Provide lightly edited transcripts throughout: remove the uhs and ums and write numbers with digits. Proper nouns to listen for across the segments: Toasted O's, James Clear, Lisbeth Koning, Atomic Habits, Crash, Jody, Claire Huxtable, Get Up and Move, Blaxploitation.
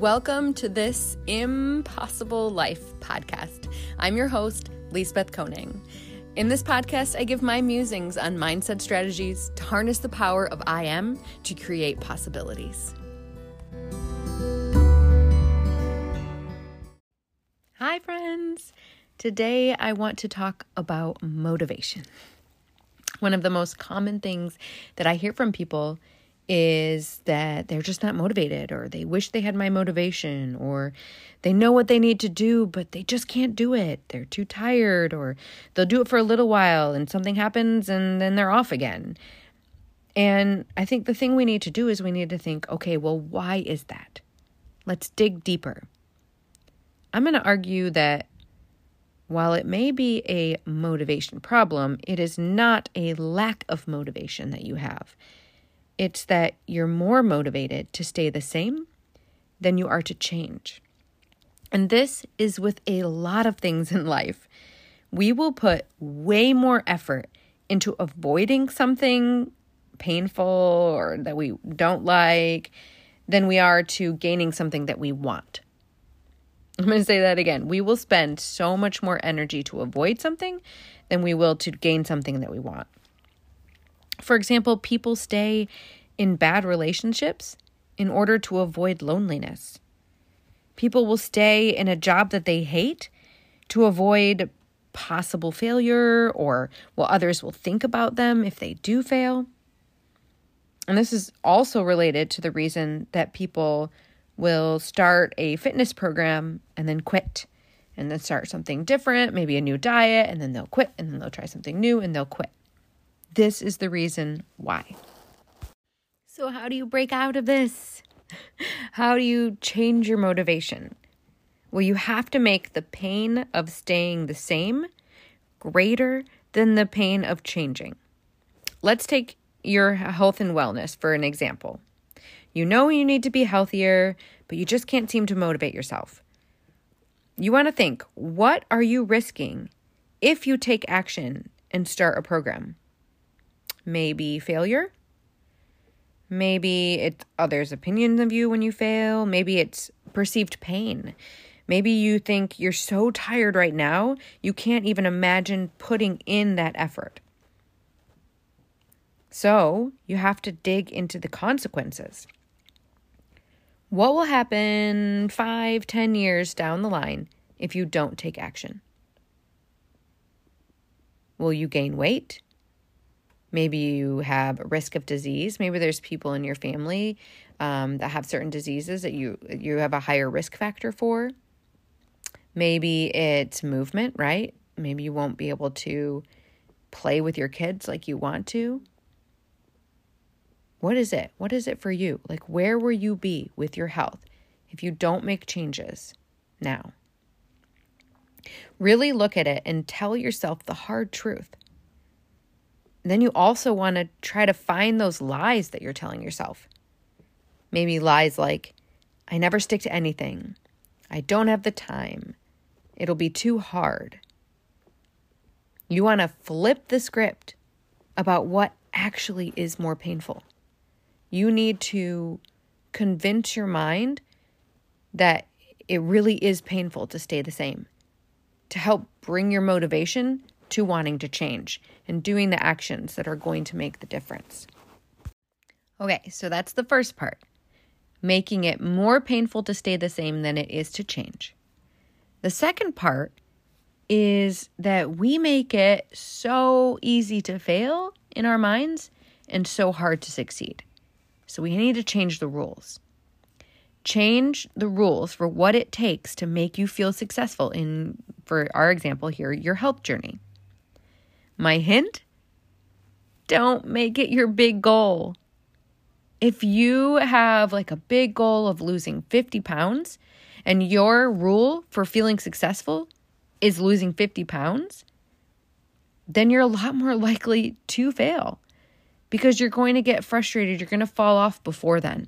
Welcome to this Impossible Life podcast. I'm your host, Lisbeth Koning. In this podcast, I give my musings on mindset strategies to harness the power of I am to create possibilities. Hi, friends. Today, I want to talk about motivation. One of the most common things that I hear from people is that they're just not motivated, or they wish they had my motivation, or they know what they need to do, but they just can't do it. They're too tired, or they'll do it for a little while and something happens and then they're off again. And I think the thing we need to do is we need to think, okay, well, why is that? Let's dig deeper. I'm going to argue that while it may be a motivation problem, it is not a lack of motivation that you have. It's that you're more motivated to stay the same than you are to change. And this is with a lot of things in life. We will put way more effort into avoiding something painful or that we don't like than we are to gaining something that we want. I'm going to say that again. We will spend so much more energy to avoid something than we will to gain something that we want. For example, people stay in bad relationships in order to avoid loneliness. People will stay in a job that they hate to avoid possible failure or what others will think about them if they do fail. And this is also related to the reason that people will start a fitness program and then quit, and then start something different, maybe a new diet, and then they'll quit, and then they'll try something new, and they'll quit. This is the reason why. So how do you break out of this? How do you change your motivation? Well, you have to make the pain of staying the same greater than the pain of changing. Let's take your health and wellness for an example. You know you need to be healthier, but you just can't seem to motivate yourself. You want to think, what are you risking if you take action and start a program? Maybe failure. Maybe it's others' opinions of you when you fail. Maybe it's perceived pain. Maybe you think you're so tired right now, you can't even imagine putting in that effort. So you have to dig into the consequences. What will happen 5-10 years down the line if you don't take action? Will you gain weight? Maybe you have a risk of disease. Maybe there's people in your family that have certain diseases that you have a higher risk factor for. Maybe it's movement, right? Maybe you won't be able to play with your kids like you want to. What is it? What is it for you? Like, where will you be with your health if you don't make changes now? Really look at it and tell yourself the hard truth. Then you also want to try to find those lies that you're telling yourself. Maybe lies like, I never stick to anything. I don't have the time. It'll be too hard. You want to flip the script about what actually is more painful. You need to convince your mind that it really is painful to stay the same, to help bring your motivation to wanting to change and doing the actions that are going to make the difference. Okay, so that's the first part. Making it more painful to stay the same than it is to change. The second part is that we make it so easy to fail in our minds and so hard to succeed. So we need to change the rules. Change the rules for what it takes to make you feel successful in, for our example here, your health journey. My hint, don't make it your big goal. If you have like a big goal of losing 50 pounds and your rule for feeling successful is losing 50 pounds, then you're a lot more likely to fail because you're going to get frustrated. You're going to fall off before then.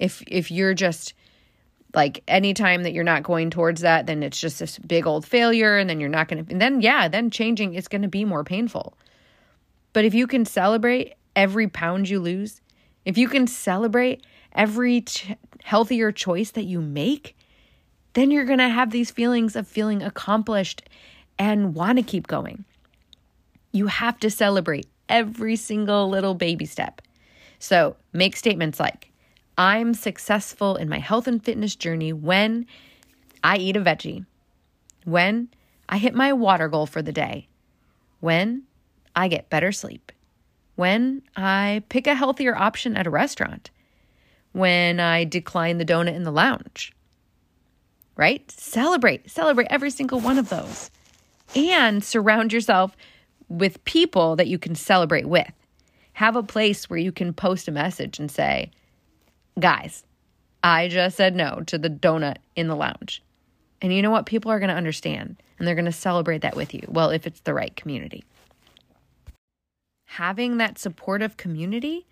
If you're just like any time that you're not going towards that, then it's just this big old failure, and then you're not going to, and then, yeah, then changing is going to be more painful. But if you can celebrate every pound you lose, if you can celebrate every healthier choice that you make, then you're going to have these feelings of feeling accomplished and want to keep going. You have to celebrate every single little baby step. So make statements like, I'm successful in my health and fitness journey when I eat a veggie, when I hit my water goal for the day, when I get better sleep, when I pick a healthier option at a restaurant, when I decline the donut in the lounge, right? Celebrate every single one of those, and surround yourself with people that you can celebrate with. Have a place where you can post a message and say, guys, I just said no to the donut in the lounge. And you know what? People are going to understand, and they're going to celebrate that with you. Well, if it's the right community. Having that supportive community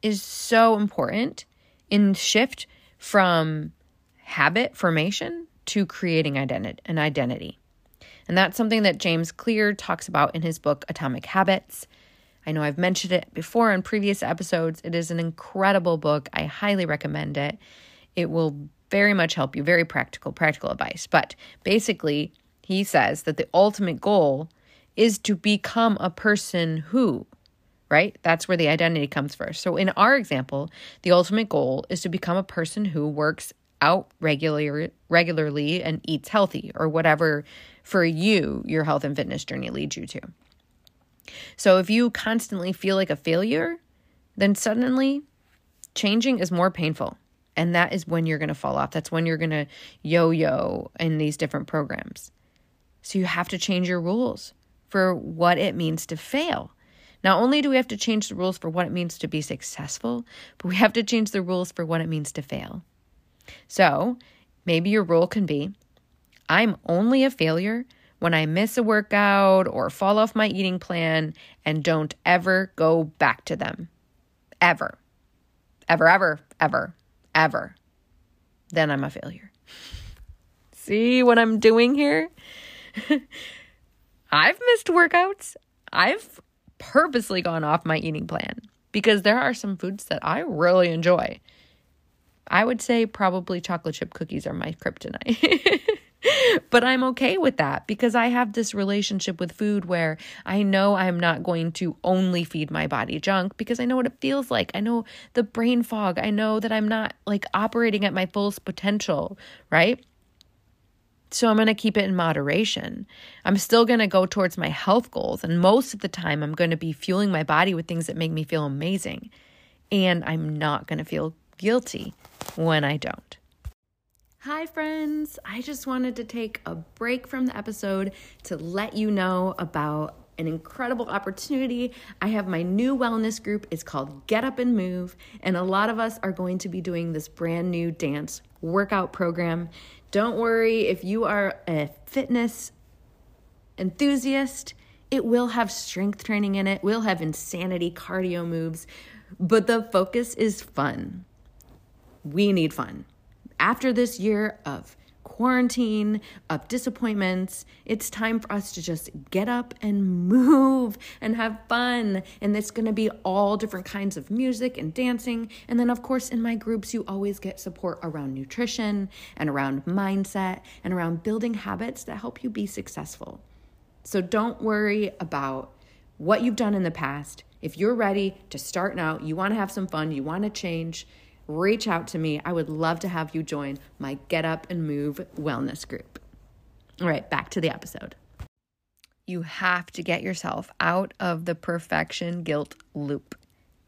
is so important in the shift from habit formation to creating an identity. And that's something that James Clear talks about in his book, Atomic Habits. I know I've mentioned it before in previous episodes. It is an incredible book. I highly recommend it. It will very much help you, very practical advice. But basically, he says that the ultimate goal is to become a person who, right? That's where the identity comes first. So in our example, the ultimate goal is to become a person who works out regularly and eats healthy, or whatever for you, your health and fitness journey leads you to. So if you constantly feel like a failure, then suddenly changing is more painful. And that is when you're going to fall off. That's when you're going to yo-yo in these different programs. So you have to change your rules for what it means to fail. Not only do we have to change the rules for what it means to be successful, but we have to change the rules for what it means to fail. So maybe your rule can be, I'm only a failure when I miss a workout or fall off my eating plan and don't ever go back to them. Ever. Ever, ever, ever, ever. Then I'm a failure. See what I'm doing here? I've missed workouts. I've purposely gone off my eating plan because there are some foods that I really enjoy. I would say probably chocolate chip cookies are my kryptonite. But I'm okay with that because I have this relationship with food where I know I'm not going to only feed my body junk because I know what it feels like. I know the brain fog. I know that I'm not like operating at my fullest potential, right? So I'm going to keep it in moderation. I'm still going to go towards my health goals. And most of the time I'm going to be fueling my body with things that make me feel amazing. And I'm not going to feel guilty when I don't. Hi friends, I just wanted to take a break from the episode to let you know about an incredible opportunity. I have my new wellness group. It's called Get Up and Move, and a lot of us are going to be doing this brand new dance workout program. Don't worry, if you are a fitness enthusiast, it will have strength training in it. We'll have insanity cardio moves, but the focus is fun. We need fun. After this year of quarantine, of disappointments, it's time for us to just get up and move and have fun. And it's going to be all different kinds of music and dancing. And then, of course, in my groups, you always get support around nutrition and around mindset and around building habits that help you be successful. So don't worry about what you've done in the past. If you're ready to start now, you want to have some fun, you want to change, reach out to me. I would love to have you join my Get Up and Move wellness group. All right, back to the episode. You have to get yourself out of the perfection guilt loop.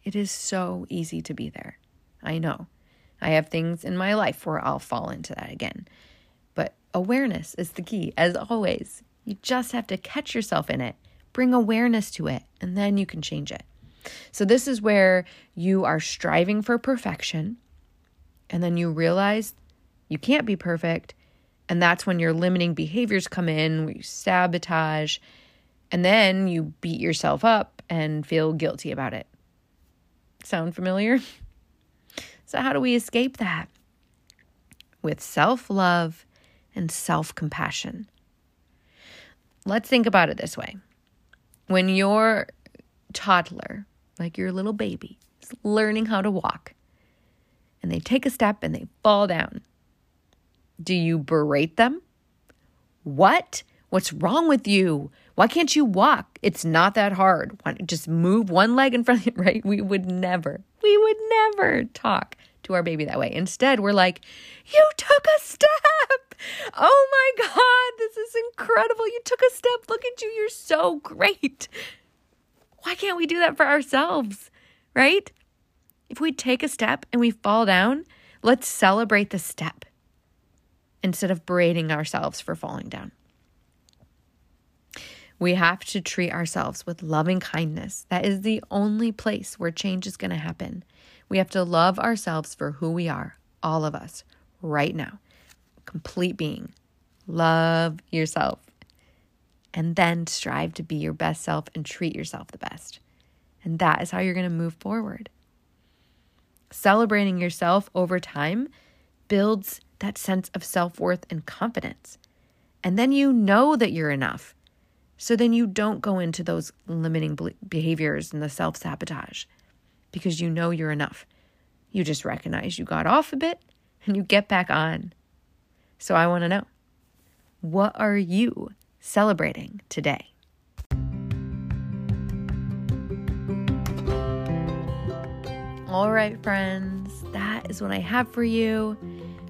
It is so easy to be there. I know. I have things in my life where I'll fall into that again. But awareness is the key, as always. You just have to catch yourself in it, bring awareness to it, and then you can change it. So this is where you are striving for perfection, and then you realize you can't be perfect, and that's when your limiting behaviors come in, where you sabotage, and then you beat yourself up and feel guilty about it. Sound familiar? So how do we escape that? With self-love and self-compassion. Let's think about it this way. When your toddler, like your little baby, is learning how to walk, and they take a step and they fall down. Do you berate them? What? What's wrong with you? Why can't you walk? It's not that hard. Why don't just move one leg in front of you, right? We would never talk to our baby that way. Instead, we're like, you took a step. Oh my God, this is incredible. You took a step. Look at you. You're so great. Why can't we do that for ourselves, right? If we take a step and we fall down, let's celebrate the step instead of berating ourselves for falling down. We have to treat ourselves with loving kindness. That is the only place where change is going to happen. We have to love ourselves for who we are, all of us, right now. Complete being. Love yourself. And then strive to be your best self and treat yourself the best. And that is how you're going to move forward. Celebrating yourself over time builds that sense of self-worth and confidence. And then you know that you're enough. So then you don't go into those limiting behaviors and the self-sabotage because you know you're enough. You just recognize you got off a bit and you get back on. So I want to know, what are you celebrating today? All right, friends, that is what I have for you.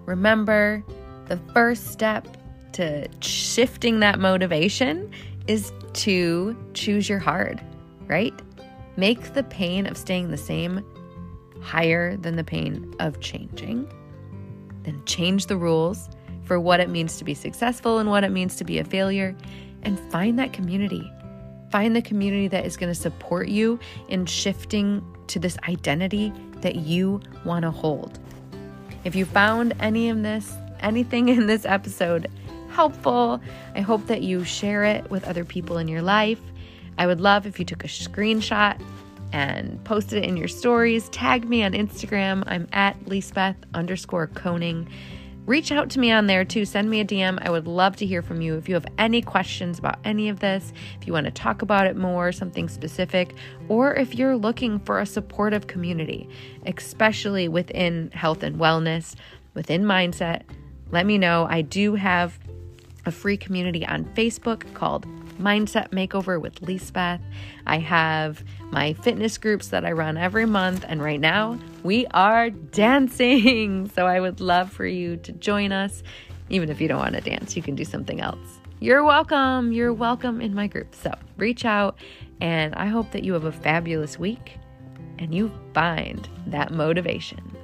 Remember, the first step to shifting that motivation is to choose your hard, right? Make the pain of staying the same higher than the pain of changing. Then change the rules for what it means to be successful and what it means to be a failure. And find that community. Find the community that is going to support you in shifting to this identity that you want to hold. If you found anything in this episode helpful, I hope that you share it with other people in your life. I would love if you took a screenshot and posted it in your stories. Tag me on Instagram. I'm at Lisbeth_Koning. Reach out to me on there too. Send me a DM. I would love to hear from you. If you have any questions about any of this, if you want to talk about it more, something specific, or if you're looking for a supportive community, especially within health and wellness, within mindset, let me know. I do have a free community on Facebook called Mindset Makeover with Lisbeth. I have my fitness groups that I run every month, and right now we are dancing. So I would love for you to join us. Even if you don't want to dance, you can do something else. You're welcome. You're welcome in my group. So reach out, and I hope that you have a fabulous week and you find that motivation.